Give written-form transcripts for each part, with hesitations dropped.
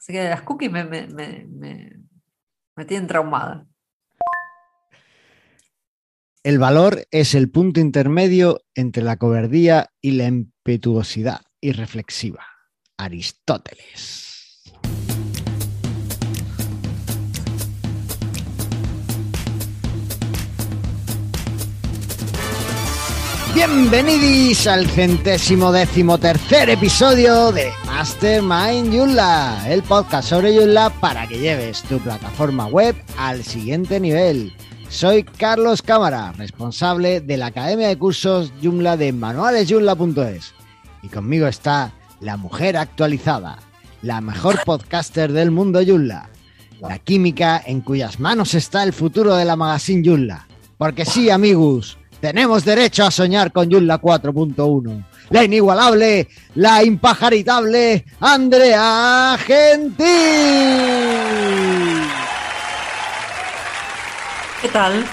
Así que las cookies me tienen traumada. El valor es el punto intermedio entre la cobardía y la impetuosidad irreflexiva. Aristóteles. Bienvenidis al 113º episodio de Mastermind Joomla, el podcast sobre Joomla para que lleves tu plataforma web al siguiente nivel. Soy Carlos Cámara, responsable de la Academia de Cursos Joomla de manualesjoomla.es. Y conmigo está la mujer actualizada, la mejor podcaster del mundo Joomla, la química en cuyas manos está el futuro de la magazine Joomla. Porque sí, amigos, tenemos derecho a soñar con Joomla 4.1. La inigualable, la impajaritable Andrea Gentil. ¿Qué tal?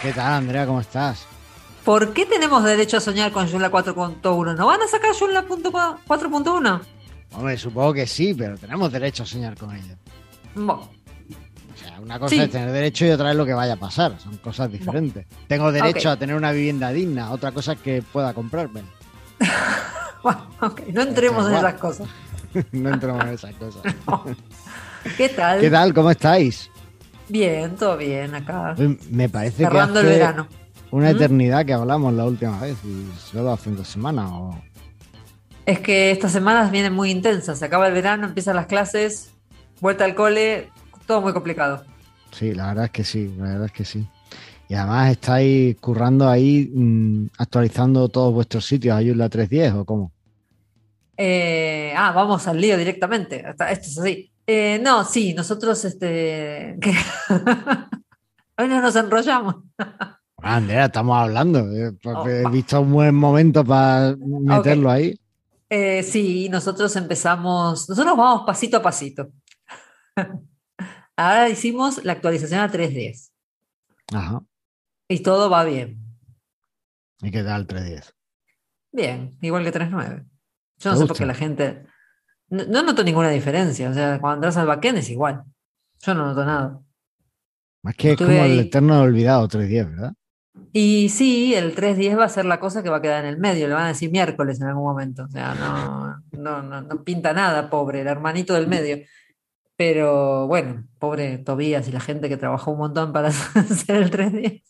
¿Qué tal, Andrea? ¿Cómo estás? ¿Por qué tenemos derecho a soñar con Joomla 4.1? ¿No van a sacar Joomla 4.1? Hombre, supongo que sí, pero tenemos derecho a soñar con ella. Bueno. O sea, una cosa es tener derecho y otra es lo que vaya a pasar. Son cosas diferentes. Bueno. Tengo derecho a tener una vivienda digna, otra cosa es que pueda comprarme. Bueno, okay. No entremos en esas cosas. No entremos en esas cosas. No. ¿Qué tal? ¿Qué tal? ¿Cómo estáis? Bien, todo bien acá. Me parece cerrando que hace el verano. Una eternidad que hablamos la última vez, y solo hace 2 semanas. O... Es que estas semanas vienen muy intensas. Se acaba el verano, empiezan las clases, vuelta al cole, todo muy complicado. Sí, la verdad es que sí, la verdad es que sí. Y además estáis currando ahí, actualizando todos vuestros sitios a Joomla 3.10 o cómo. Vamos al lío directamente. Esto es así. No, sí, nosotros hoy no nos enrollamos. Andrea, estamos hablando. He visto un buen momento para meterlo ahí. Sí, nosotros empezamos. Nosotros vamos pasito a pasito. Ahora hicimos la actualización a 3.10. Ajá. Y todo va bien. ¿Y qué tal 3.10? Bien, igual que 3.9. Yo no sé por qué la gente... No noto ninguna diferencia. O sea, cuando entras al backend es igual. Yo no noto nada. Más que es como ahí el eterno olvidado 3.10, ¿verdad? Y sí, el 3.10 va a ser la cosa que va a quedar en el medio. Le van a decir miércoles en algún momento. O sea, no pinta nada, pobre, el hermanito del medio. Pero bueno, pobre Tobías y la gente que trabajó un montón para hacer el 3.10.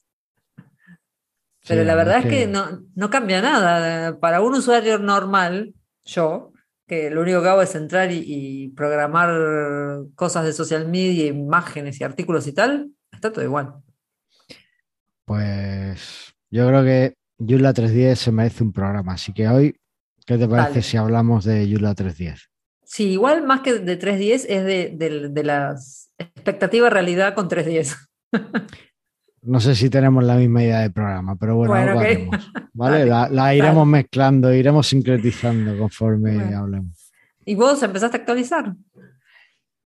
Pero sí, la verdad es que no cambia nada. Para un usuario normal, yo... que lo único que hago es entrar y programar cosas de social media, imágenes y artículos y tal, está todo igual. Pues yo creo que Joomla 3.10 se merece un programa, así que hoy, ¿qué te parece si hablamos de Joomla 3.10? Sí, igual más que de 3.10 es de las expectativas realidad con 3.10. No sé si tenemos la misma idea de programa, pero bueno algo haremos, ¿vale? La iremos mezclando, iremos sincretizando conforme hablemos. ¿Y vos empezaste a actualizar?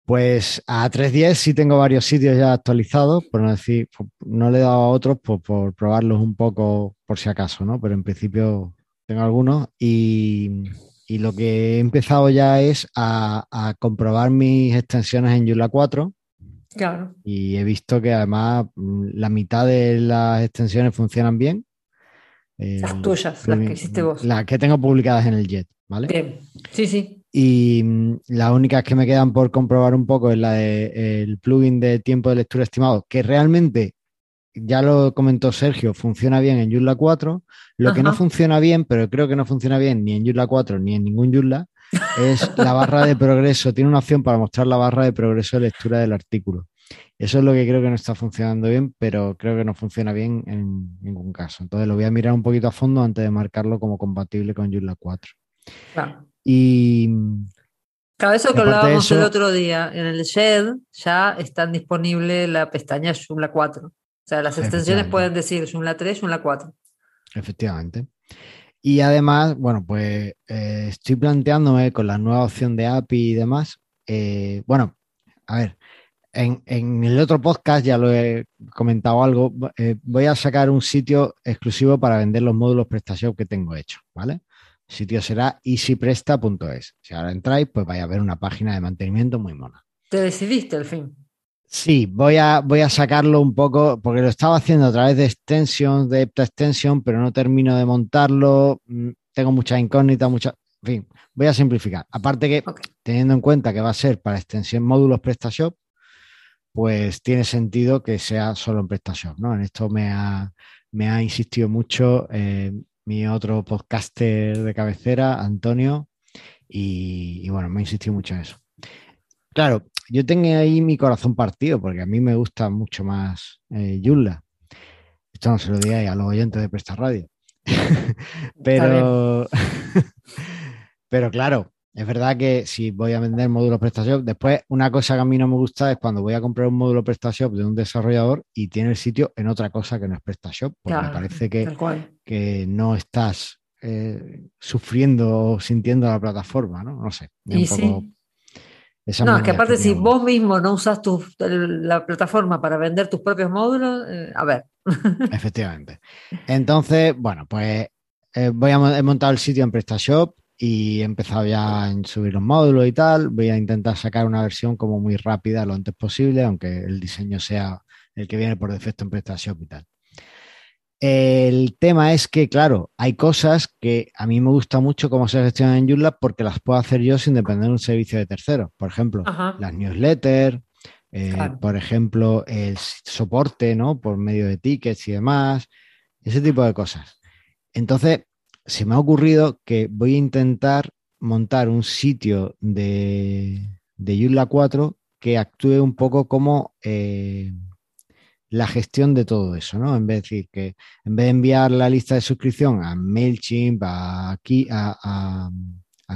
Pues a 3.10 sí tengo varios sitios ya actualizados, por no decir, no le he dado a otros por probarlos un poco por si acaso, ¿no? Pero en principio tengo algunos y lo que he empezado ya es a comprobar mis extensiones en Joomla 4. Claro. Y he visto que además la mitad de las extensiones funcionan bien. Las tuyas, las que hiciste vos. Las que tengo publicadas en el JET, ¿vale? Bien, sí. Y las únicas que me quedan por comprobar un poco es la del plugin de tiempo de lectura estimado, que realmente, ya lo comentó Sergio, funciona bien en Joomla 4. Lo que no funciona bien, pero creo que no funciona bien ni en Joomla 4 ni en ningún Joomla, es la barra de progreso. Tiene una opción para mostrar la barra de progreso de lectura del artículo. Eso es lo que creo que no está funcionando bien, pero creo que no funciona bien en ningún caso. Entonces lo voy a mirar un poquito a fondo antes de marcarlo como compatible con Joomla 4. Claro. Y claro, eso que hablábamos el otro día. En el shed ya están disponible la pestaña Joomla 4. O sea, las extensiones pueden decir Joomla 3, Joomla 4. Efectivamente. Y además, bueno, pues estoy planteándome con la nueva opción de API y demás. Bueno, a ver, en el otro podcast ya lo he comentado algo. Voy a sacar un sitio exclusivo para vender los módulos PrestaShop que tengo hecho, ¿vale? El sitio será easypresta.es. Si ahora entráis, pues vais a ver una página de mantenimiento muy mona. ¿Te decidiste al fin? Sí, voy a sacarlo un poco, porque lo estaba haciendo a través de Extensions, de Epta Extension, pero no termino de montarlo. Tengo muchas incógnitas, en fin, voy a simplificar. Aparte que, teniendo en cuenta que va a ser para extensión módulos PrestaShop, pues tiene sentido que sea solo en PrestaShop, ¿no? En esto me ha insistido mucho mi otro podcaster de cabecera, Antonio, y bueno, me ha insistido mucho en eso. Claro, yo tengo ahí mi corazón partido, porque a mí me gusta mucho más Yulla. Esto no se lo digáis a los oyentes de PrestaRadio. Pero claro, es verdad que si voy a vender módulos PrestaShop, después una cosa que a mí no me gusta es cuando voy a comprar un módulo PrestaShop de un desarrollador y tiene el sitio en otra cosa que no es PrestaShop, porque claro, me parece que no estás sufriendo o sintiendo la plataforma, ¿no? No sé. Y sí. No, es que aparte si vos mismo no usas la plataforma para vender tus propios módulos, a ver. Efectivamente. Entonces, bueno, pues he montado el sitio en PrestaShop y he empezado ya a subir los módulos y tal. Voy a intentar sacar una versión como muy rápida lo antes posible, aunque el diseño sea el que viene por defecto en PrestaShop y tal. El tema es que, claro, hay cosas que a mí me gusta mucho cómo se gestionan en Joomla porque las puedo hacer yo sin depender de un servicio de terceros. Por ejemplo, las newsletters, por ejemplo, el soporte, ¿no? Por medio de tickets y demás, ese tipo de cosas. Entonces, se me ha ocurrido que voy a intentar montar un sitio de Joomla 4 que actúe un poco como... la gestión de todo eso, ¿no? En vez de enviar la lista de suscripción a Mailchimp, a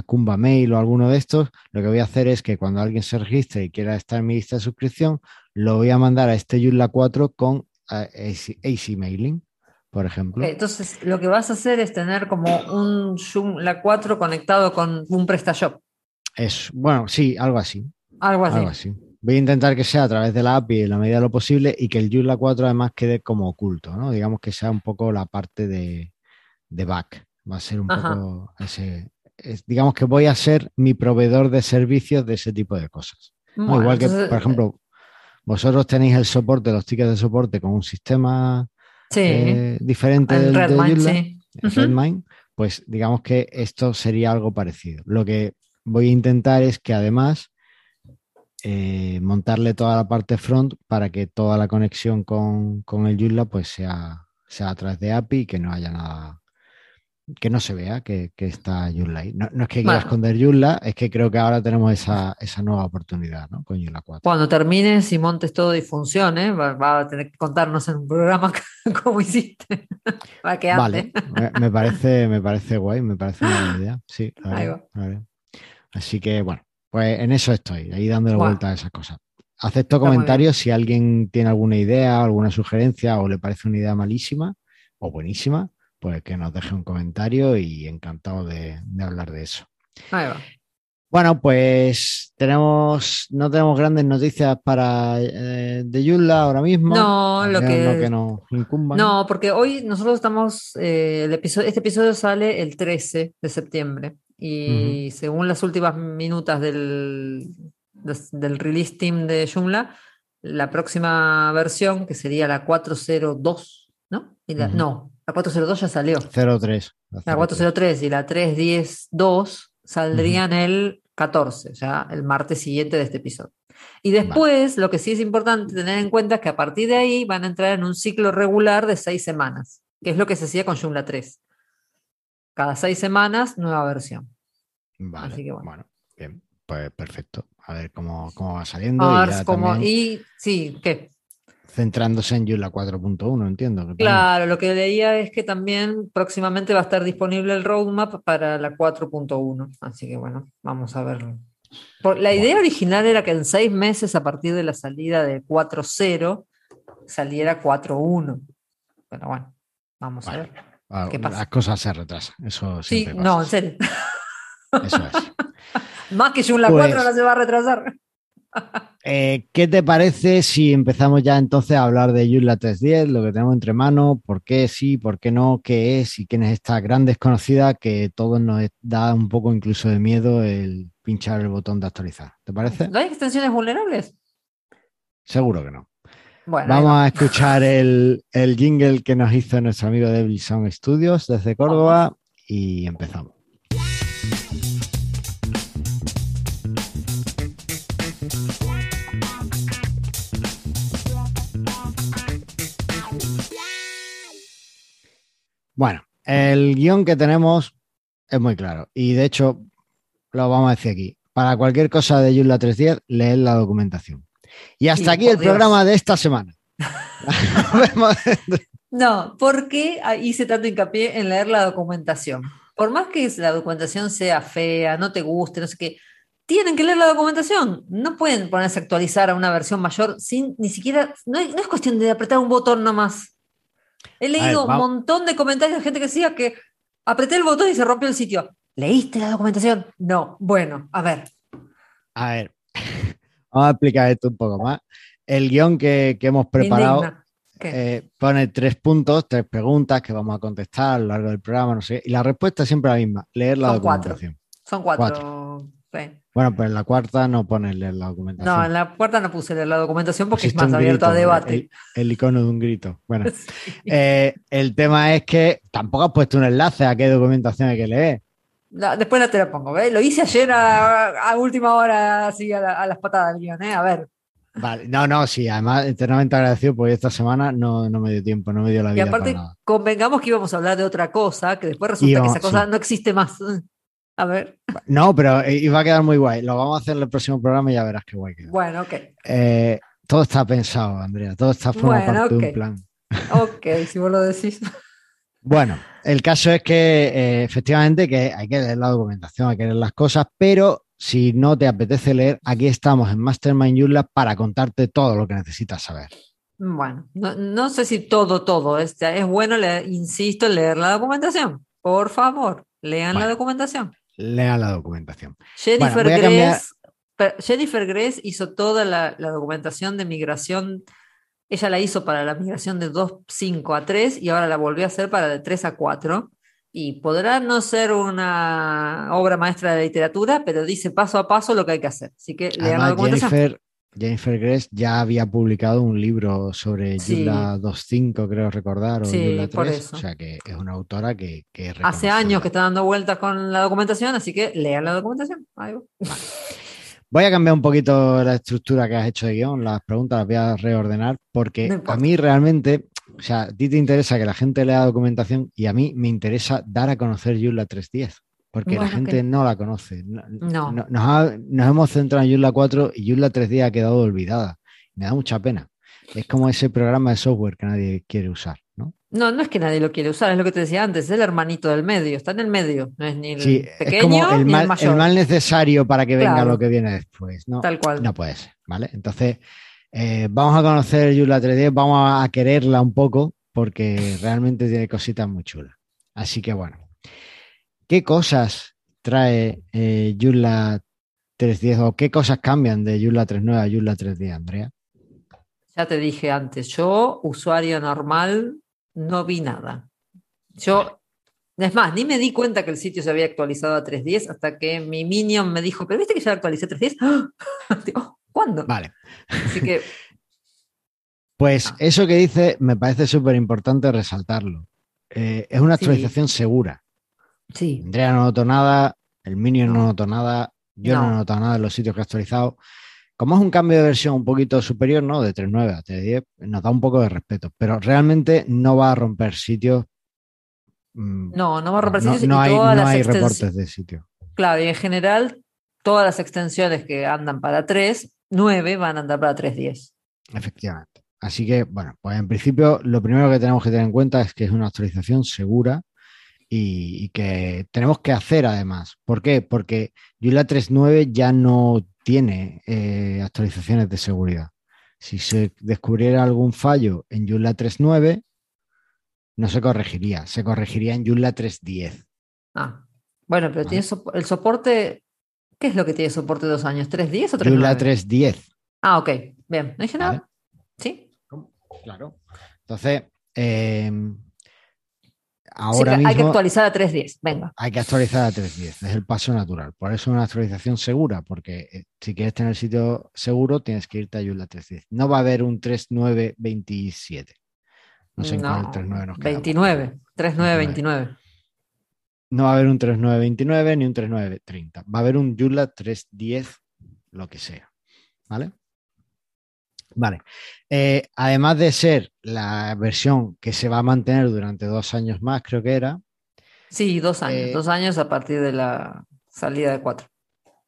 Kumba Mail o alguno de estos, lo que voy a hacer es que cuando alguien se registre y quiera estar en mi lista de suscripción, lo voy a mandar a este Yulla 4 con AC Mailing, por ejemplo. Okay, entonces, lo que vas a hacer es tener como un Yulla 4 conectado con un PrestaShop. Bueno, sí, algo así. Voy a intentar que sea a través de la API en la medida de lo posible y que el Joomla 4 además quede como oculto, ¿no? Digamos que sea un poco la parte de back. Va a ser un poco ese... digamos que voy a ser mi proveedor de servicios de ese tipo de cosas. Bueno, ¿no? Igual que, por ejemplo, vosotros tenéis el soporte, los tickets de soporte con un sistema diferente del de Joomla, Redmine, pues digamos que esto sería algo parecido. Lo que voy a intentar es que además... montarle toda la parte front para que toda la conexión con el Joomla pues sea a través de API y que no haya nada, que no se vea que está Joomla ahí. No es que quiera esconder Joomla, es que creo que ahora tenemos esa nueva oportunidad, ¿no? Con Joomla 4. Cuando termines y montes todo y funcione, va a tener que contarnos en un programa cómo hiciste. Va que vale, me parece guay, me parece una buena idea. Sí, a ver. Así que bueno. Pues en eso estoy, ahí dándole vuelta a esas cosas. Acepto comentarios si alguien tiene alguna idea, alguna sugerencia o le parece una idea malísima o buenísima, pues que nos deje un comentario y encantado de hablar de eso. Ahí va. Bueno, pues no tenemos grandes noticias para de Joomla ahora mismo. No, lo que nos incumba. No, porque hoy nosotros estamos, este episodio sale el 13 de septiembre. Y según las últimas minutas del release team de Joomla, la próxima versión, que sería la 402, ¿no? No, la 402 ya salió. 03. La 403 y la 3.10.2 saldrían el 14, ya el martes siguiente de este episodio. Y después, lo que sí es importante tener en cuenta es que a partir de ahí van a entrar en un ciclo regular de 6 semanas, que es lo que se hacía con Joomla 3. Cada 6 semanas, nueva versión. Vale, así que bueno, bien, pues perfecto. A ver cómo va saliendo. A ver, ¿qué? Centrándose en Joomla 4.1, entiendo. Que claro, también. Lo que leía es que también próximamente va a estar disponible el roadmap para la 4.1. Así que bueno, vamos a verlo. La idea original era que en 6 meses, a partir de la salida de 4.0, saliera 4.1. Pero bueno, vamos a ver. Las cosas se retrasan, eso siempre pasa. No, en serio. Eso es. Más que Joomla 4 no se va a retrasar. ¿Qué te parece si empezamos ya entonces a hablar de Yulla 310, lo que tenemos entre manos, por qué sí, por qué no, qué es y quién es esta gran desconocida que todos nos da un poco incluso de miedo el pinchar el botón de actualizar? ¿Te parece? ¿No hay extensiones vulnerables? Seguro que no. Bueno, vamos a escuchar el jingle que nos hizo nuestro amigo Devil Sound Studios desde Córdoba y empezamos. Bueno, el guión que tenemos es muy claro y de hecho lo vamos a decir aquí. Para cualquier cosa de Yulla 310, leed la documentación. Y hasta aquí el programa de esta semana. No, ¿por qué hice tanto hincapié en leer la documentación? Por más que la documentación sea fea, no te guste, no sé qué, tienen que leer la documentación. No pueden ponerse a actualizar a una versión mayor sin ni siquiera... No es cuestión de apretar un botón nomás. He leído un montón de comentarios de gente que decía que apreté el botón y se rompió el sitio. ¿Leíste la documentación? No. Bueno, a ver. A ver, vamos a explicar esto un poco más. El guión que hemos preparado pone 3 puntos, 3 preguntas que vamos a contestar a lo largo del programa, no sé. Y la respuesta es siempre la misma, leer la documentación. 4. Son 4. Sí. Bueno, pues en la cuarta no pone leer la documentación. No, en la cuarta no puse leer la documentación porque existe, es más abierto grito, a debate. El icono de un grito. Bueno, sí. El tema es que tampoco has puesto un enlace a qué documentación hay que leer. No, después no te lo pongo, ¿eh? Lo hice ayer a última hora, así a las patadas del guión, ¿eh? A ver. Vale, no, sí, además eternamente agradecido porque esta semana no me dio tiempo, no me dio la vida. Y aparte, para nada. Convengamos que íbamos a hablar de otra cosa, que después resulta que esa cosa no existe más. A ver. No, pero iba a quedar muy guay. Lo vamos a hacer en el próximo programa y ya verás qué guay queda. Bueno, ok. Todo está pensado, Andrea, todo está formado parte de un plan. Ok, si vos lo decís. Bueno, el caso es que efectivamente que hay que leer la documentación, hay que leer las cosas, pero si no te apetece leer, aquí estamos en Mastermind Joomla para contarte todo lo que necesitas saber. Bueno, no sé si todo. Es bueno, insisto, leer la documentación. Por favor, lean la documentación. Lean la documentación. Jennifer Gress hizo toda la documentación de migración. Ella la hizo para la migración de 2.5 a 3 y ahora la volvió a hacer para de 3 a 4. Y podrá no ser una obra maestra de literatura, pero dice paso a paso lo que hay que hacer. Así que lean la documentación. Jennifer Gress ya había publicado un libro sobre Yulla 2.5, creo recordar, o Yulla 3. Por eso. O sea que es una autora que hace años que está dando vueltas con la documentación, así que lean la documentación. Ahí va. Vale. Voy a cambiar un poquito la estructura que has hecho de guión, las preguntas las voy a reordenar porque a mí realmente, o sea, a ti te interesa que la gente lea documentación y a mí me interesa dar a conocer Yulla 310 porque la gente no la conoce. No. Nos hemos centrado en Yulla 4 y Yulla 310 ha quedado olvidada. Me da mucha pena. Es como ese programa de software que nadie quiere usar, ¿no? No es que nadie lo quiere usar, es lo que te decía antes, es el hermanito del medio, está en el medio, no es ni el pequeño es como el ni mal, el mayor. El mal necesario para que venga lo que viene después, ¿no? Tal cual. No puede ser, ¿vale? Entonces, vamos a conocer Yulla 310, vamos a quererla un poco, porque realmente tiene cositas muy chulas. Así que bueno, ¿qué cosas trae Yulla 310 o qué cosas cambian de Yulla 39 a Yulla 310, Andrea? Ya te dije antes, yo, usuario normal, no vi nada. Yo, es más, ni me di cuenta que el sitio se había actualizado a 3.10 hasta que mi minion me dijo, pero ¿viste que ya actualicé a 3.10? ¿Cuándo? Vale. Así que... Pues eso que dice me parece súper importante resaltarlo. Es una actualización segura. Sí. Andrea no notó nada, el minion no notó nada, yo no he notado nada en los sitios que he actualizado. Como es un cambio de versión un poquito superior, ¿no? De 3.9 a 3.10, nos da un poco de respeto, pero realmente no va a romper sitios. No va a romper sitios. No hay reportes de sitio. Claro, y en general, todas las extensiones que andan para 3.9 van a andar para 3.10. Efectivamente. Así que, bueno, pues en principio, lo primero que tenemos que tener en cuenta es que es una actualización segura y que tenemos que hacer además. ¿Por qué? Porque Yulla 3.9 ya no tiene actualizaciones de seguridad. Si se descubriera algún fallo en Yulla 3.9, no se corregiría, se corregiría en Yulla 3.10. Bueno, pero tiene el soporte. ¿Qué es lo que tiene soporte 2 años? ¿3.10 o 3.9? Yulla 3.10. Ah, ok, bien. ¿No dije nada? Vale. ¿Sí? Claro. Entonces, ahora mismo hay que actualizar a 3.10, venga. Hay que actualizar a 3.10, es el paso natural. Por eso es una actualización segura, porque si quieres tener el sitio seguro, tienes que irte a Yulla 3.10. No va a haber un 3.9.27. No sé en cuál 3.9 nos queda. 29, 3.9.29. No va a haber un 3.9.29 ni un 3.9.30. Va a haber un Yulla 3.10, lo que sea. ¿Vale? Vale. Además de ser la versión que se va a mantener durante 2 años más, creo que era. Sí, 2 años. 2 años a partir de la salida de 4.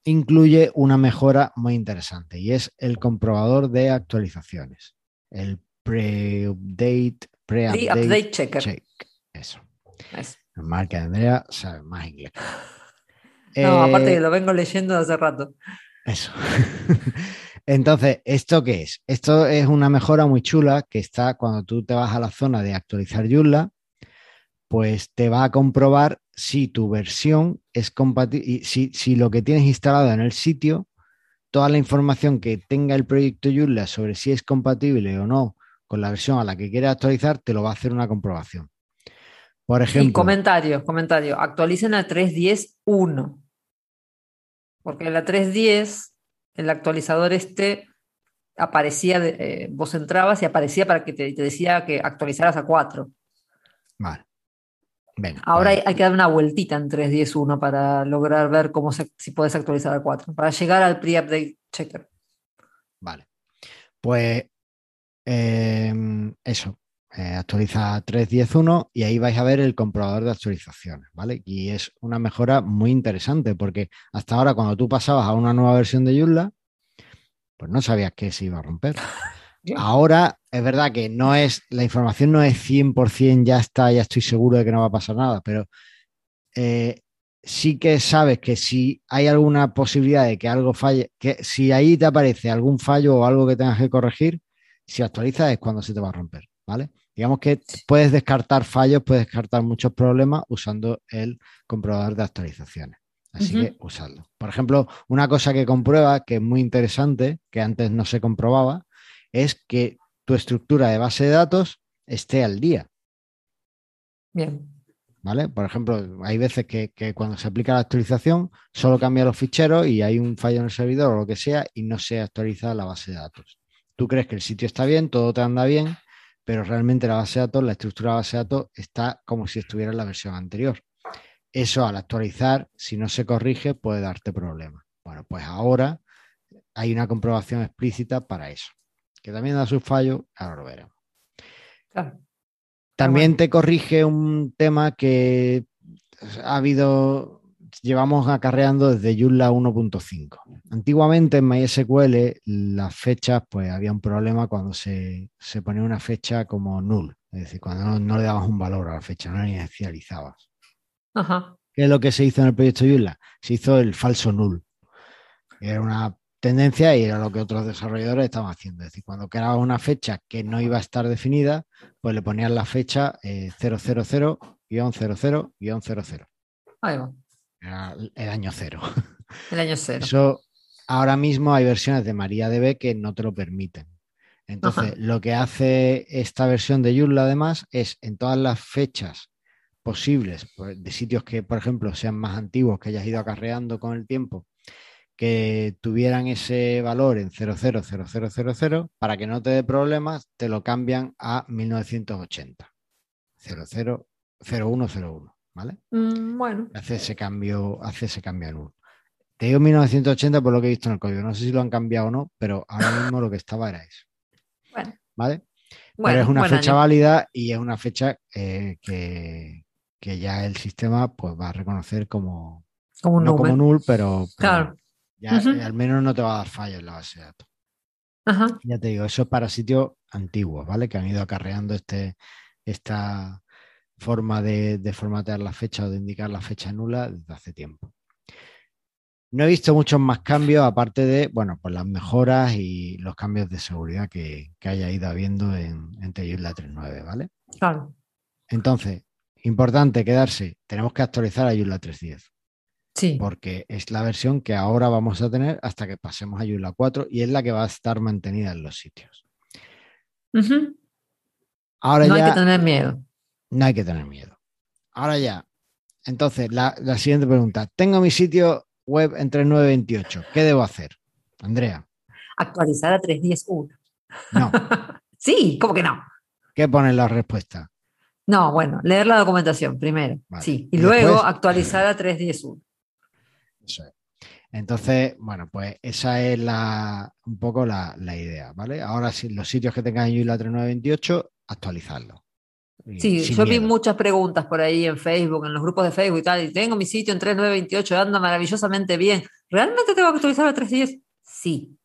Incluye una mejora muy interesante y es el comprobador de actualizaciones. El pre-update checker. Check. Eso. Normal que Andrea sabe más inglés. No, aparte que lo vengo leyendo hace rato. Eso. Entonces, ¿esto qué es? Esto es una mejora muy chula que está cuando tú te vas a la zona de actualizar Joomla, pues te va a comprobar si tu versión es compatible, si lo que tienes instalado en el sitio, toda la información que tenga el proyecto Joomla sobre si es compatible o no con la versión a la que quieres actualizar, te lo va a hacer una comprobación. Por ejemplo, y comentario, actualicen a 3.10.1. Porque en la 3.10... el actualizador este aparecía, vos entrabas y aparecía para que te decía que actualizaras a 4. Vale. Venga, ahora hay que dar una vueltita en 3.10.1 para lograr ver cómo si puedes actualizar a 4, para llegar al pre-update checker. Vale. Pues eso. Actualiza 3.10.1 y ahí vais a ver el comprobador de actualizaciones, ¿vale? Y es una mejora muy interesante porque hasta ahora cuando tú pasabas a una nueva versión de Joomla, pues no sabías que se iba a romper. Ahora es verdad que la información no es 100%, ya estoy seguro de que no va a pasar nada, pero sí que sabes que si hay alguna posibilidad de que algo falle, que si ahí te aparece algún fallo o algo que tengas que corregir, si actualizas es cuando se te va a romper, ¿vale? Digamos que puedes descartar fallos, puedes descartar muchos problemas usando el comprobador de actualizaciones. Así que usadlo. Por ejemplo, una cosa que comprueba que es muy interesante, que antes no se comprobaba, es que tu estructura de base de datos esté al día. Bien. ¿Vale? Por ejemplo, hay veces que cuando se aplica la actualización solo cambia los ficheros y hay un fallo en el servidor o lo que sea y no se actualiza la base de datos. Tú crees que el sitio está bien, todo te anda bien, pero realmente la base de datos, la estructura de base de datos está como si estuviera en la versión anterior. Eso al actualizar, si no se corrige, puede darte problemas. Bueno, pues ahora hay una comprobación explícita para eso, que también da sus fallos, ahora lo veremos. Claro. También te corrige un tema que llevamos acarreando desde Joomla 1.5. Antiguamente en MySQL las fechas, pues había un problema cuando se ponía una fecha como null, es decir, cuando no le dabas un valor a la fecha, no la inicializabas. Ajá. ¿Qué es lo que se hizo en el proyecto Joomla? Se hizo el falso null. Era una tendencia y era lo que otros desarrolladores estaban haciendo. Es decir, cuando creabas una fecha que no iba a estar definida, pues le ponías la fecha 000-00-00. Ahí va. Era el año cero. El año cero. Eso, ahora mismo hay versiones de MariaDB que no te lo permiten. Entonces, lo que hace esta versión de Joomla, además, es en todas las fechas posibles, pues, de sitios que, por ejemplo, sean más antiguos, que hayas ido acarreando con el tiempo, que tuvieran ese valor en 000000, para que no te dé problemas, te lo cambian a 1980. 000101. ¿Vale? Bueno. Hace ese cambio en uno. Te digo 1980 por lo que he visto en el código. No sé si lo han cambiado o no, pero ahora mismo lo que estaba era eso. Bueno. ¿Vale? Bueno, pero es una fecha válida y es una fecha que ya el sistema pues va a reconocer como no null, como null, pero claro. Ya, al menos no te va a dar fallos en la base de datos. Ajá. Ya te digo, eso es para sitios antiguos, ¿vale? Que han ido acarreando esta forma de formatear la fecha o de indicar la fecha nula desde hace tiempo. No he visto muchos más cambios aparte de, bueno, pues las mejoras y los cambios de seguridad que haya ido habiendo en Joomla 3.9, ¿vale? Claro. Entonces, importante quedarse, tenemos que actualizar a Joomla 3.10. Sí. Porque es la versión que ahora vamos a tener hasta que pasemos a Joomla 4 y es la que va a estar mantenida en los sitios. Uh-huh. Ahora no ya, hay que tener miedo. No hay que tener miedo. Ahora ya. Entonces, la siguiente pregunta. Tengo mi sitio web en 3928. ¿Qué debo hacer, Andrea? Actualizar a 3.10.1. No. Sí, ¿cómo que no? ¿Qué pone la respuesta? No, bueno, leer la documentación primero. Vale. Sí, y luego después, actualizar a 3.10.1. Eso es. Entonces, bueno, pues esa es un poco la idea, ¿vale? Ahora, si los sitios que tengan en Joomla 3928, actualizarlos. Sí, yo vi muchas preguntas por ahí en Facebook, en los grupos de Facebook y tal, y tengo mi sitio en 3928, anda maravillosamente bien. ¿Realmente tengo que actualizar a 3.10? Sí.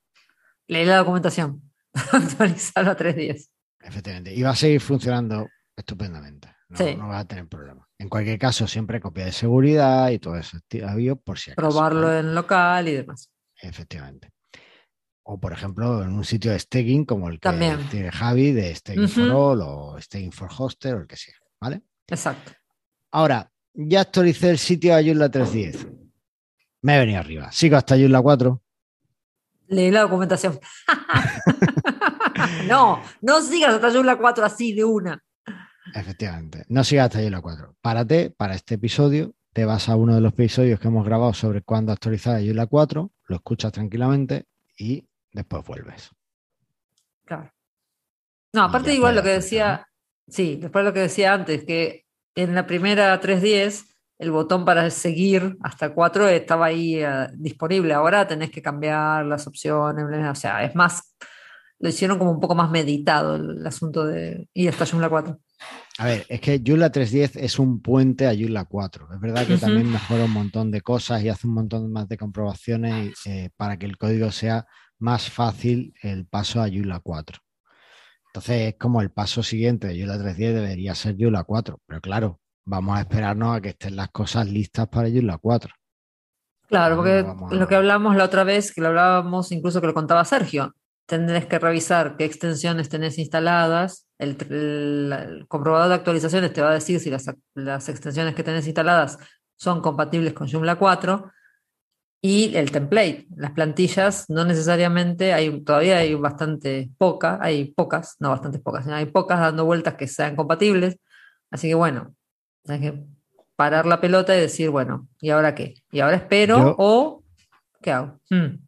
Leí la documentación. Actualizarlo a 3.10. Efectivamente. Y va a seguir funcionando estupendamente. No, sí. No vas a tener problemas. En cualquier caso, siempre copia de seguridad y todo eso. Avión por si acaso. Probarlo en local y demás. Efectivamente. O, por ejemplo, en un sitio de staking como el que tiene Javi, de Staking for All o Staking for Hoster o el que sea, ¿vale? Exacto. Ahora, ya actualicé el sitio a Joomla 3.10. Me he venido arriba. Sigo hasta Joomla 4. Leí la documentación. No sigas hasta Joomla 4 así de una. Efectivamente, no sigas hasta Joomla 4. Párate para este episodio, te vas a uno de los episodios que hemos grabado sobre cuándo actualizar a Joomla 4, lo escuchas tranquilamente y después vuelves. Claro. No, aparte igual lo que decía, sí, después lo que decía antes, que en la primera 3.10 el botón para seguir hasta 4 estaba ahí disponible. Ahora tenés que cambiar las opciones, o sea, es más, lo hicieron como un poco más meditado el asunto de ir hasta Joomla 4. A ver, es que Joomla 3.10 es un puente a Joomla 4. Es verdad que también mejora un montón de cosas y hace un montón más de comprobaciones para que el código sea más fácil el paso a Joomla 4. Entonces es como el paso siguiente de Joomla 3.10 debería ser Joomla 4. Pero claro, vamos a esperarnos a que estén las cosas listas para Joomla 4. Claro, porque lo que hablamos la otra vez, que lo hablábamos incluso que lo contaba Sergio, tendrás que revisar qué extensiones tenés instaladas, el comprobador de actualizaciones te va a decir si las extensiones que tenés instaladas son compatibles con Joomla 4 y el template, las plantillas no necesariamente, hay pocas dando vueltas que sean compatibles, así que bueno, hay que parar la pelota y decir, bueno, ¿y ahora qué? ¿Y ahora espero ¿Qué hago?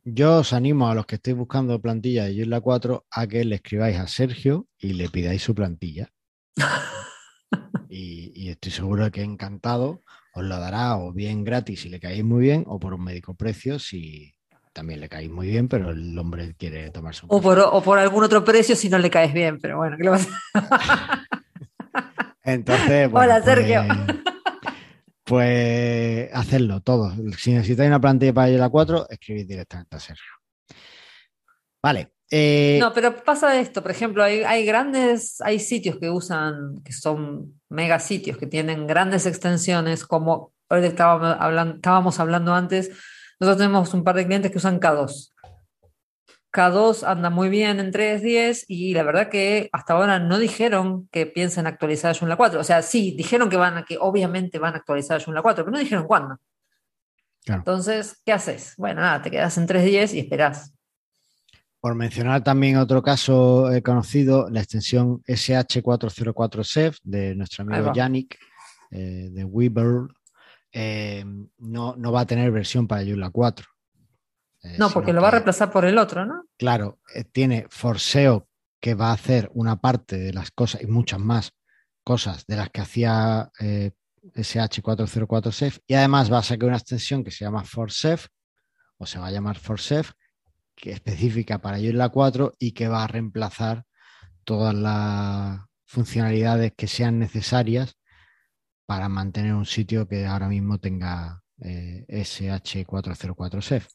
Yo os animo a los que estéis buscando plantilla de Joomla 4 a que le escribáis a Sergio y le pidáis su plantilla. y estoy seguro que encantado os la dará, o bien gratis si le caéis muy bien, o por un médico precio si también le caéis muy bien, pero el hombre quiere tomar su precio. O por algún otro precio si no le caes bien, pero bueno, ¿qué le vas a hacer? Entonces, bueno, hola, Sergio. Pues hacedlo todos. Si necesitáis una plantilla para Joomla 4, escribid directamente a Sergio. Vale. No, pero pasa esto. Por ejemplo, hay sitios que usan, que son mega sitios, que tienen grandes extensiones, como estábamos hablando antes. Nosotros tenemos un par de clientes que usan K2. K2 anda muy bien en 3.10 y la verdad que hasta ahora no dijeron que piensan actualizar Joomla 4. O sea, sí, dijeron que obviamente van a actualizar Joomla 4, pero no dijeron cuándo. Claro. Entonces, ¿qué haces? Bueno, nada, te quedas en 3.10 y esperás. Por mencionar también otro caso conocido, la extensión SH404SEF de nuestro amigo Yannick de Weber, no va a tener versión para Joomla 4. No, porque lo va a reemplazar por el otro, ¿no? Claro, tiene Forcef que va a hacer una parte de las cosas y muchas más cosas de las que hacía SH404SEF y además va a sacar una extensión que se llama Forcef o se va a llamar Forcef que es específica para Joomla 4 y que va a reemplazar todas las funcionalidades que sean necesarias para mantener un sitio que ahora mismo tenga SH404SEF.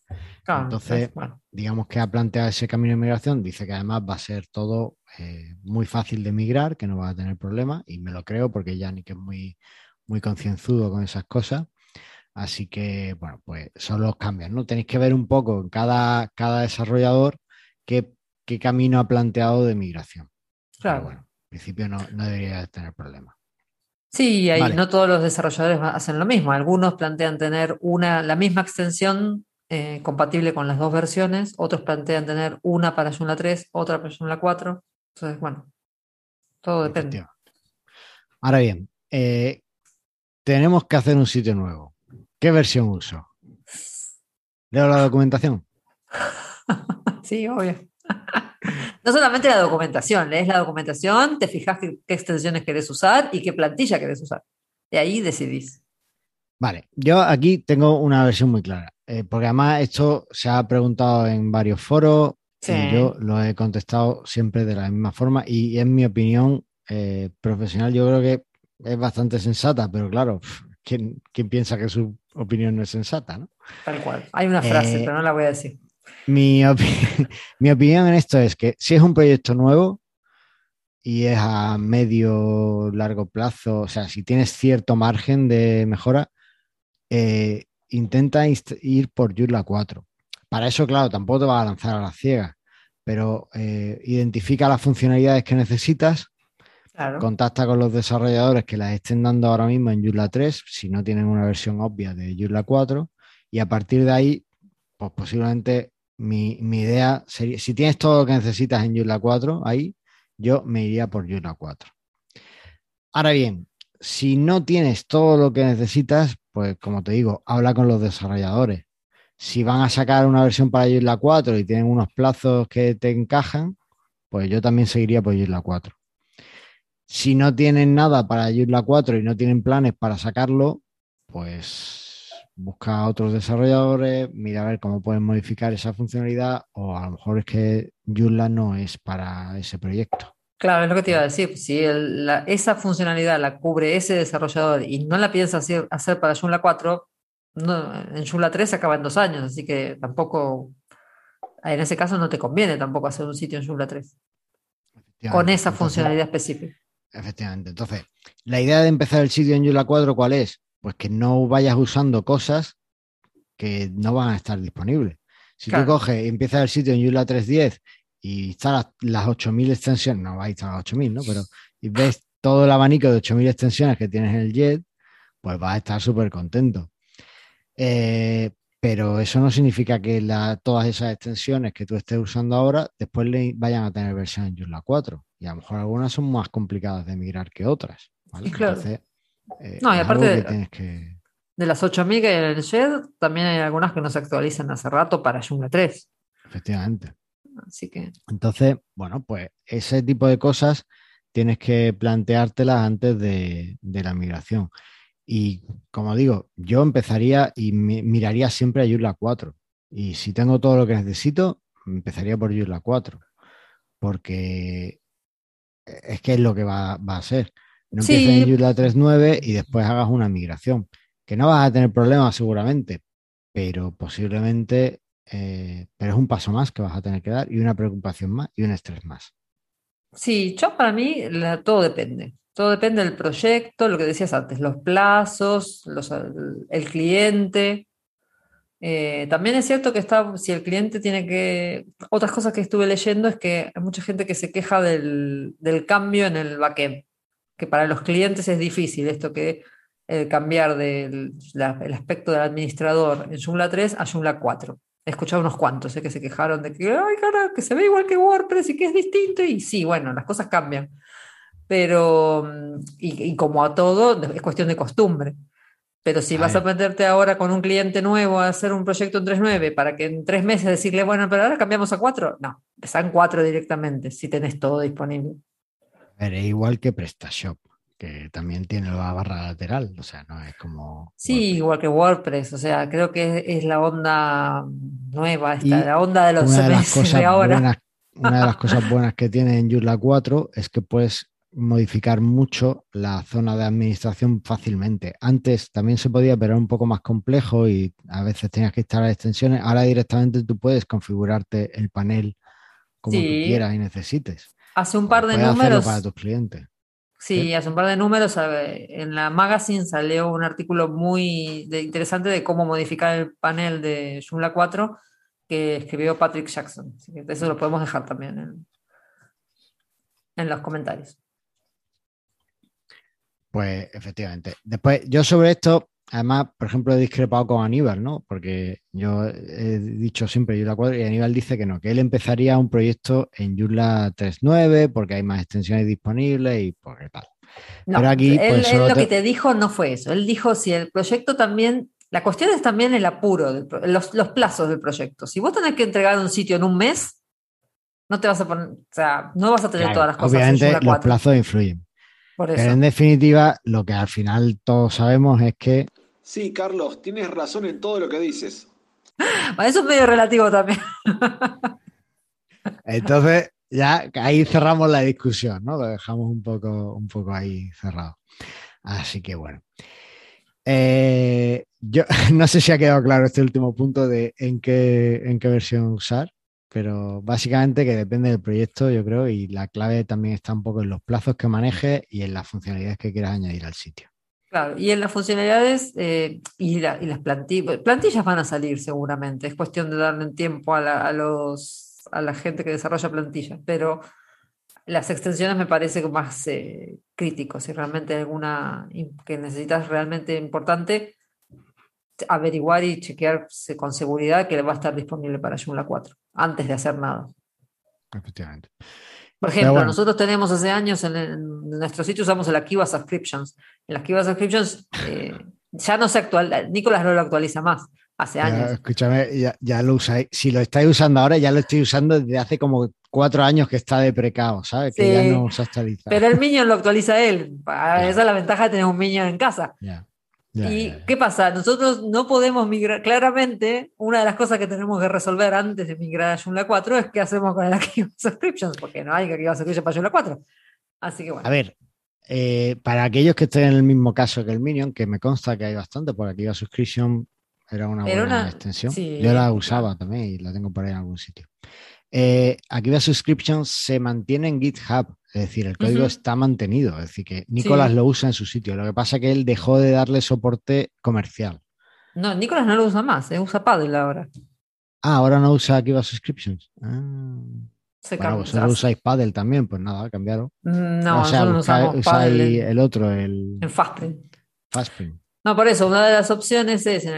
Claro, entonces, bueno, digamos que ha planteado ese camino de migración, dice que además va a ser todo muy fácil de migrar, que no va a tener problemas, y me lo creo porque Yannick es muy, muy concienzudo con esas cosas, así que bueno, pues son los cambios, ¿no? Tenéis que ver un poco en cada desarrollador qué camino ha planteado de migración. Claro. Pero bueno, en principio no debería tener problemas. Sí, ahí vale. No todos los desarrolladores hacen lo mismo. Algunos plantean tener la misma extensión compatible con las dos versiones. Otros plantean tener una para Joomla 3, otra para Joomla 4. Entonces, bueno, todo depende. Ahora bien, tenemos que hacer un sitio nuevo. ¿Qué versión uso? ¿Leo la documentación? Sí, obvio. No solamente la documentación, lees la documentación, te fijas qué extensiones querés usar y qué plantilla querés usar. Y ahí decidís. Vale, yo aquí tengo una versión muy clara, porque además esto se ha preguntado en varios foros, sí. Y yo lo he contestado siempre de la misma forma y en mi opinión profesional yo creo que es bastante sensata, pero claro, ¿quién piensa que su opinión no es sensata, ¿no? Tal cual, hay una frase, pero no la voy a decir. Mi opinión en esto es que si es un proyecto nuevo y es a medio largo plazo, o sea, si tienes cierto margen de mejora, intenta ir por Joomla 4. Para eso, claro, tampoco te vas a lanzar a las ciegas, pero identifica las funcionalidades que necesitas, claro. Contacta con los desarrolladores que las estén dando ahora mismo en Joomla 3, si no tienen una versión obvia de Joomla 4, y a partir de ahí, pues posiblemente mi idea sería, si tienes todo lo que necesitas en Joomla 4, ahí yo me iría por Joomla 4. Ahora bien, si no tienes todo lo que necesitas, pues como te digo, habla con los desarrolladores. Si van a sacar una versión para Joomla 4 y tienen unos plazos que te encajan, pues yo también seguiría por Joomla 4. Si no tienen nada para Joomla 4 y no tienen planes para sacarlo, pues busca a otros desarrolladores, mira a ver cómo pueden modificar esa funcionalidad, o a lo mejor es que Joomla no es para ese proyecto. Claro, es lo que te iba a decir. Si esa funcionalidad la cubre ese desarrollador y no la piensa hacer para Joomla 4, no, en Joomla 3 se acaba en 2 años, así que tampoco, en ese caso no te conviene tampoco hacer un sitio en Joomla 3 con esa funcionalidad específica. Efectivamente. Entonces, la idea de empezar el sitio en Joomla 4, ¿cuál es? Pues que no vayas usando cosas que no van a estar disponibles. Si claro. Tú coges y empiezas el sitio en Joomla 3.10 y instalas las 8.000 extensiones, no vas a instalar las 8.000, ¿no? Pero y ves todo el abanico de 8.000 extensiones que tienes en el JET, pues vas a estar súper contento. Pero eso no significa que todas esas extensiones que tú estés usando ahora después vayan a tener versión en Joomla 4. Y a lo mejor algunas son más complicadas de migrar que otras, ¿vale? Claro. Entonces, no, y aparte de las 8.000 que hay en el JED, también hay algunas que no se actualizan hace rato para Joomla 3. Efectivamente. Así que. Entonces, bueno, pues ese tipo de cosas tienes que planteártelas antes de la migración. Y como digo, yo empezaría y miraría siempre a Joomla 4. Y si tengo todo lo que necesito, empezaría por Joomla 4. Porque es que es lo que va a ser. No empieces en Joomla 3.9 y después hagas una migración. Que no vas a tener problemas seguramente, pero posiblemente pero es un paso más que vas a tener que dar y una preocupación más y un estrés más. Sí, yo para mí todo depende. Todo depende del proyecto, lo que decías antes, los plazos, el cliente. También es cierto que si el cliente tiene que... Otras cosas que estuve leyendo es que hay mucha gente que se queja del cambio en el backend. Que para los clientes es difícil esto que cambiar el aspecto del administrador en Joomla 3 a Joomla 4. He escuchado unos cuantos que se quejaron de que, ay, cara, que se ve igual que WordPress y que es distinto. Y sí, bueno, las cosas cambian. Pero, y como a todo, es cuestión de costumbre. Pero si vas a meterte ahora con un cliente nuevo a hacer un proyecto en 3.9 para que en 3 meses decirle, bueno, pero ahora cambiamos a 4, no, están 4 directamente si tenés todo disponible. Es igual que PrestaShop, que también tiene la barra lateral, o sea, no es como... Sí, WordPress. Igual que WordPress, o sea, creo que es la onda nueva esta, y la onda de los CMS de ahora. Una de las cosas buenas que tiene en Joomla 4 es que puedes modificar mucho la zona de administración fácilmente. Antes también se podía, pero era un poco más complejo y a veces tenías que instalar extensiones. Ahora directamente tú puedes configurarte el panel como tú quieras y necesites. Hace un par de números para tus clientes. Sí, hace un par de números en la magazine salió un artículo muy interesante de cómo modificar el panel de Joomla 4 que escribió Patrick Jackson. Así que eso lo podemos dejar también en los comentarios. Pues efectivamente. Después, yo sobre esto, además, por ejemplo, he discrepado con Aníbal, ¿no? Porque yo he dicho siempre Yulla 4 y Aníbal dice que no, que él empezaría un proyecto en Yulla 3.9 porque hay más extensiones disponibles y porque tal. No, pero aquí, pues, él lo que te dijo no fue eso. Él dijo si el proyecto también... La cuestión es también el apuro, los plazos del proyecto. Si vos tenés que entregar un sitio en un mes, no te vas a poner... O sea, no vas a tener claro, todas las cosas en Yulla 4. Obviamente los plazos influyen. Pero en definitiva, lo que al final todos sabemos es que... Sí, Carlos, tienes razón en todo lo que dices. Eso es medio relativo también. Entonces, ya ahí cerramos la discusión, ¿no? Lo dejamos un poco ahí cerrado. Así que bueno. Yo no sé si ha quedado claro este último punto de en qué versión usar. Pero básicamente que depende del proyecto, yo creo, y la clave también está un poco en los plazos que manejes y en las funcionalidades que quieras añadir al sitio. Claro, y en las funcionalidades y las plantillas van a salir seguramente, es cuestión de darle tiempo a la gente que desarrolla plantillas, pero las extensiones me parece más crítico, si realmente hay alguna que necesitas realmente importante, averiguar y chequear con seguridad que va a estar disponible para Joomla 4 antes de hacer nada. Efectivamente. Por ejemplo, bueno, nosotros tenemos hace años en nuestro sitio usamos el Akeeba Subscriptions. El Akeeba Subscriptions ya no se actualiza, Nicolás no lo actualiza más hace años. Escúchame, ya lo usáis. Si lo estáis usando ahora, ya lo estoy usando desde hace como 4 años que está deprecado, ¿sabes? Sí, que ya no se actualiza. Pero el Minion lo actualiza él. Yeah. Esa es la ventaja de tener un Minion en casa. Yeah. ¿Y qué pasa? Nosotros no podemos migrar. Claramente, una de las cosas que tenemos que resolver antes de migrar a Joomla 4 es qué hacemos con el Akeeba Subscriptions, porque no hay que Akeeba Subscriptions para Joomla 4. Así que bueno. A ver, para aquellos que estén en el mismo caso que el Minion, que me consta que hay bastante, por Akeeba Subscription era una buena extensión. Sí. Yo la usaba también y la tengo por ahí en algún sitio. Akeeba Subscriptions se mantiene en GitHub. Es decir, el código está mantenido. Es decir, que Nicolás lo usa en su sitio. Lo que pasa es que él dejó de darle soporte comercial. No, Nicolás no lo usa más. Usa Paddle ahora. Ah, ahora no usa Akeeba Subscriptions. Ah. Bueno, vosotros usáis Paddle también. Pues nada, cambiaron. No, o sea, usáis Paddle el otro. En Fastprint. No, por eso, una de las opciones es, en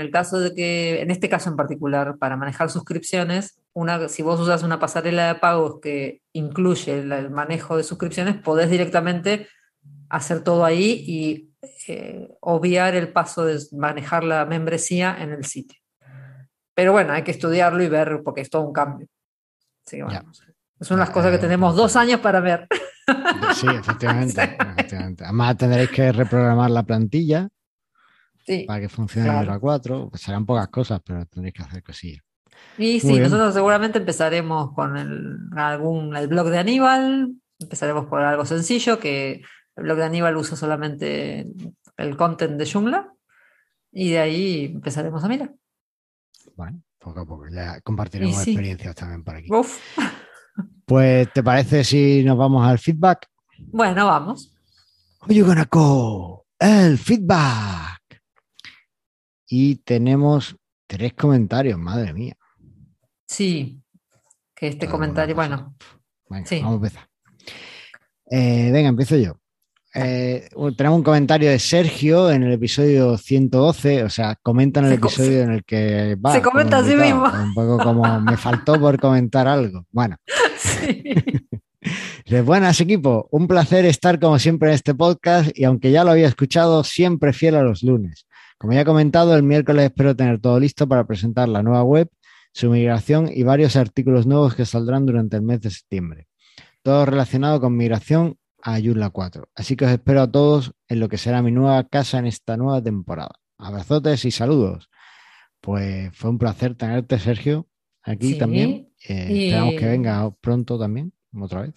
este caso en particular, para manejar suscripciones, si vos usas una pasarela de pagos que incluye el manejo de suscripciones, podés directamente hacer todo ahí y obviar el paso de manejar la membresía en el sitio. Pero bueno, hay que estudiarlo y ver, porque es todo un cambio. Así que bueno, son las cosas que tenemos 2 años para ver. Sí, efectivamente. Además, tendréis que reprogramar la plantilla. Sí, para que funcione Yulla 4, pues serán pocas cosas, pero tendréis que hacer cosillas. Y sí, nosotros seguramente empezaremos con el blog de Aníbal, empezaremos por algo sencillo, que el blog de Aníbal usa solamente el content de Joomla, y de ahí empezaremos a mirar. Bueno, poco a poco, ya compartiremos experiencias también por aquí. Uf. Pues, ¿te parece si nos vamos al feedback? Bueno, vamos. Oye, Ganaco, el feedback. Y tenemos 3 comentarios, madre mía. Sí, que este comentario, bueno. Venga, sí. Vamos a empezar. Venga, empiezo yo. Tenemos un comentario de Sergio en el episodio 112, o sea, comenta en el episodio en el que va. Se comenta a sí mismo. Un poco como me faltó por comentar algo. Bueno. Sí. De buenas, equipo. Un placer estar como siempre en este podcast y aunque ya lo había escuchado, siempre fiel a los lunes. Como ya he comentado, el miércoles espero tener todo listo para presentar la nueva web, su migración y varios artículos nuevos que saldrán durante el mes de septiembre. Todo relacionado con migración a Joomla 4. Así que os espero a todos en lo que será mi nueva casa en esta nueva temporada. Abrazotes y saludos. Pues fue un placer tenerte, Sergio, aquí también. Esperamos que venga pronto también, otra vez.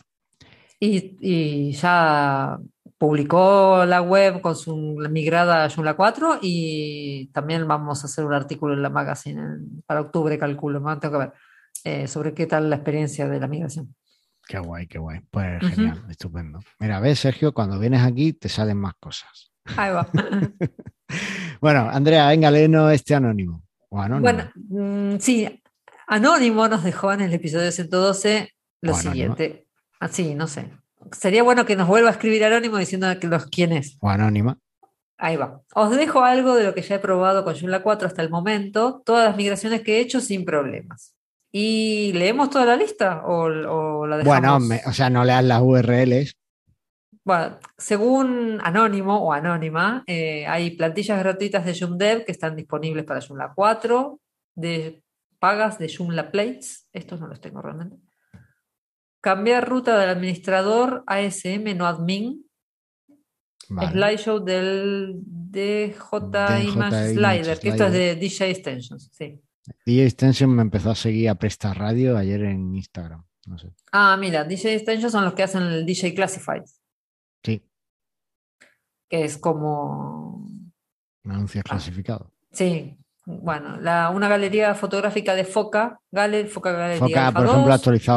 Y ya... Publicó la web con su migrada a Joomla 4 y también vamos a hacer un artículo en la magazine para octubre, calculo, tengo que ver, sobre qué tal la experiencia de la migración. Qué guay, qué guay. Pues genial, estupendo. Mira, ves, Sergio, cuando vienes aquí te salen más cosas. Ahí va. Bueno, Andrea, venga, léenos este anónimo. O anónimo. Bueno, sí, anónimo nos dejó en el episodio 112 lo siguiente. Así, no sé. Sería bueno que nos vuelva a escribir anónimo diciendo quién es. O anónima. Ahí va. Os dejo algo de lo que ya he probado con Joomla 4 hasta el momento. Todas las migraciones que he hecho sin problemas. ¿Y leemos toda la lista o la dejamos? Bueno, no leas las URLs. Bueno, según Anónimo o Anónima, hay plantillas gratuitas de Joomla Dev que están disponibles para Joomla 4, de pagas de Joomla Plates. Estos no los tengo realmente. Cambiar ruta del administrador ASM, no admin. Vale. Slideshow del DJ Image Slider, que esto es de DJ Extensions, sí. DJ Extensions me empezó a seguir a PrestaRadio ayer en Instagram. No sé. Ah, mira, DJ Extensions son los que hacen el DJ Classified. Sí. Que es como... anuncio clasificado. Sí. Bueno, una galería fotográfica de Foca, Foca Galería. Foca, por ejemplo,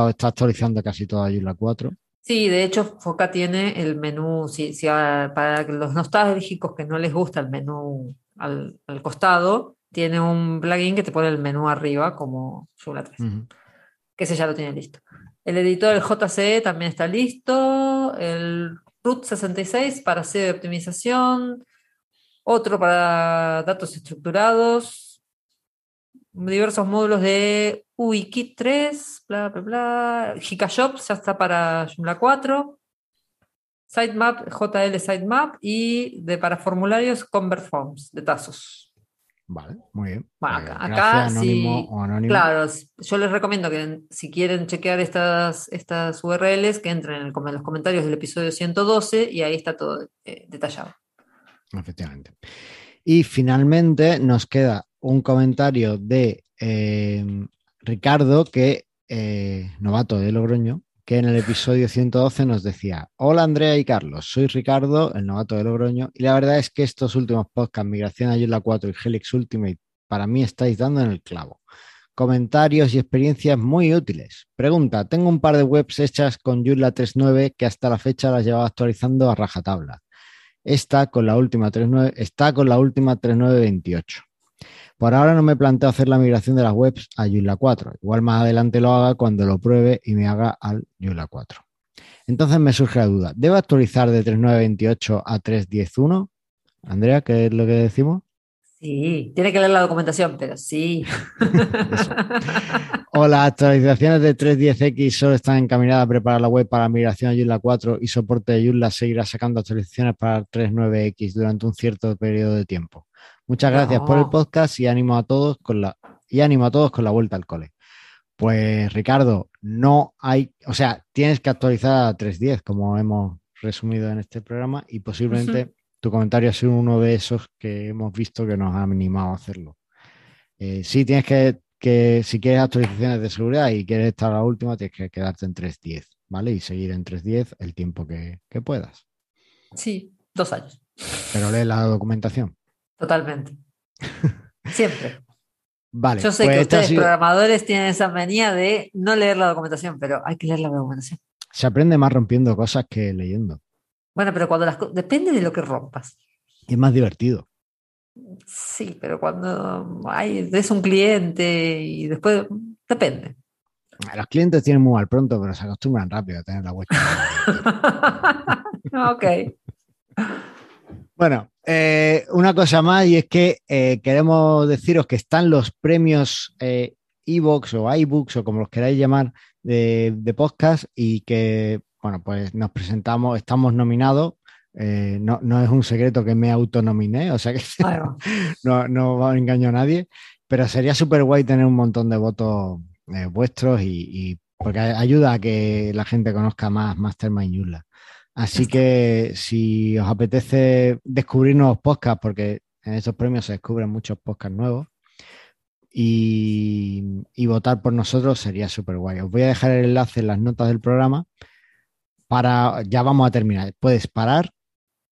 está actualizando casi toda Joomla 4. Sí, de hecho, Foca tiene el menú, para los nostálgicos que no les gusta el menú al costado, tiene un plugin que te pone el menú arriba, como Joomla 3. Uh-huh. Que ese ya lo tiene listo. El editor del JCE también está listo. El Root 66 para SEO de optimización. Otro para datos estructurados. Diversos módulos de UIKit 3. Bla, bla, bla. Hikashop ya está para Joomla 4. Sitemap, JL Sitemap. Y para formularios, Convert Forms de Tazos. Vale, muy bien. Bueno, acá sí, claro, yo les recomiendo que si quieren chequear estas URLs, que entren en los comentarios del episodio 112 y ahí está todo detallado. Efectivamente. Y finalmente nos queda un comentario de Ricardo, que novato de Logroño, que en el episodio 112 nos decía: hola Andrea y Carlos, soy Ricardo, el novato de Logroño, y la verdad es que estos últimos podcasts, Migración a Joomla 4 y Helix Ultimate, para mí estáis dando en el clavo. Comentarios y experiencias muy útiles. Pregunta: tengo un par de webs hechas con Joomla 3.9 que hasta la fecha las llevaba actualizando a rajatabla. Está con la última 3.9.28. Por ahora no me planteo hacer la migración de las webs a Joomla 4. Igual más adelante lo haga cuando lo pruebe y me haga al Joomla 4. Entonces me surge la duda. ¿Debo actualizar de 3.9.28 a 3.10.1? Andrea, ¿qué es lo que decimos? Sí, tiene que leer la documentación, pero sí. O las actualizaciones de 3.10x solo están encaminadas a preparar la web para la migración a Joomla 4 y soporte de Joomla seguirá sacando actualizaciones para 3.9x durante un cierto periodo de tiempo. Muchas gracias por el podcast y ánimo a todos con la vuelta al cole. Pues Ricardo, tienes que actualizar a 3.10, como hemos resumido en este programa, y posiblemente tu comentario ha sido uno de esos que hemos visto que nos ha animado a hacerlo. Sí, tienes que si quieres actualizaciones de seguridad y quieres estar a la última, tienes que quedarte en 3.10, ¿vale? Y seguir en 3.10 el tiempo que puedas. Sí, 2 años. Pero lee la documentación. Totalmente. Siempre. Vale. Yo sé que ustedes, programadores, tienen esa manía de no leer la documentación, pero hay que leer la documentación. Se aprende más rompiendo cosas que leyendo. Bueno, pero depende de lo que rompas. Es más divertido. Sí, pero cuando es un cliente y después... Depende. Los clientes tienen muy mal pronto, pero se acostumbran rápido a tener la vuelta. Ok. Bueno. Una cosa más, y es que queremos deciros que están los premios ebooks o iBooks o como los queráis llamar de podcast, y que pues nos presentamos, estamos nominados. No es un secreto que me autonominé, o sea que no engaño a nadie, pero sería súper guay tener un montón de votos vuestros y porque ayuda a que la gente conozca más Mastermind Joomla. Así que si os apetece descubrir nuevos podcasts, porque en estos premios se descubren muchos podcasts nuevos, y votar por nosotros sería súper guay. Os voy a dejar el enlace en las notas del programa. Ya vamos a terminar. Puedes parar,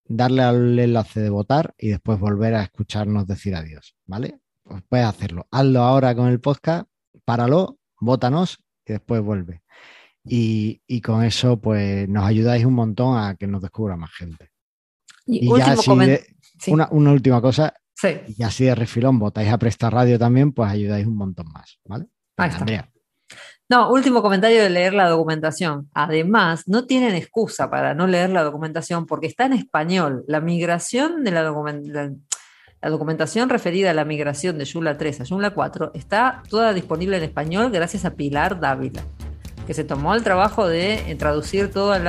darle al enlace de votar y después volver a escucharnos decir adiós, ¿vale? Pues puedes hacerlo. Hazlo ahora con el podcast, páralo, vótanos y después vuelve. Y con eso pues nos ayudáis un montón a que nos descubra más gente. Y ya así una última cosa, sí. Y así de refilón votáis a PrestaRadio también, pues ayudáis un montón más, ¿vale? Ahí está. Andrea. No, último comentario de leer la documentación. Además, no tienen excusa para no leer la documentación porque está en español. La migración de la documentación referida a la migración de Joomla 3 a Joomla 4 está toda disponible en español gracias a Pilar Dávila, que se tomó el trabajo de traducir todos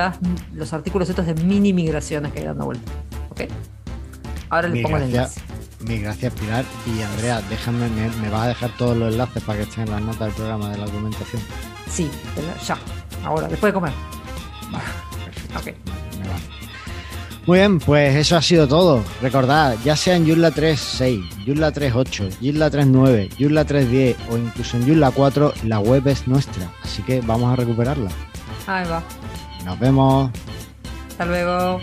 los artículos estos de mini migraciones que hay dando vuelta. ¿Okay? Ahora les pongo el enlace. Mil gracias, Pilar. Y Andrea, déjame, me vas a dejar todos los enlaces para que estén en las notas del programa de la documentación. Sí, ya, ahora, después de comer. Vale, perfecto. Okay. Me vale. Muy bien, pues eso ha sido todo. Recordad, ya sea en Joomla 3.6, Joomla 3.8, Joomla 3.9, Joomla 3.10 o incluso en Joomla 4, la web es nuestra, así que vamos a recuperarla. Ahí va. Nos vemos. Hasta luego.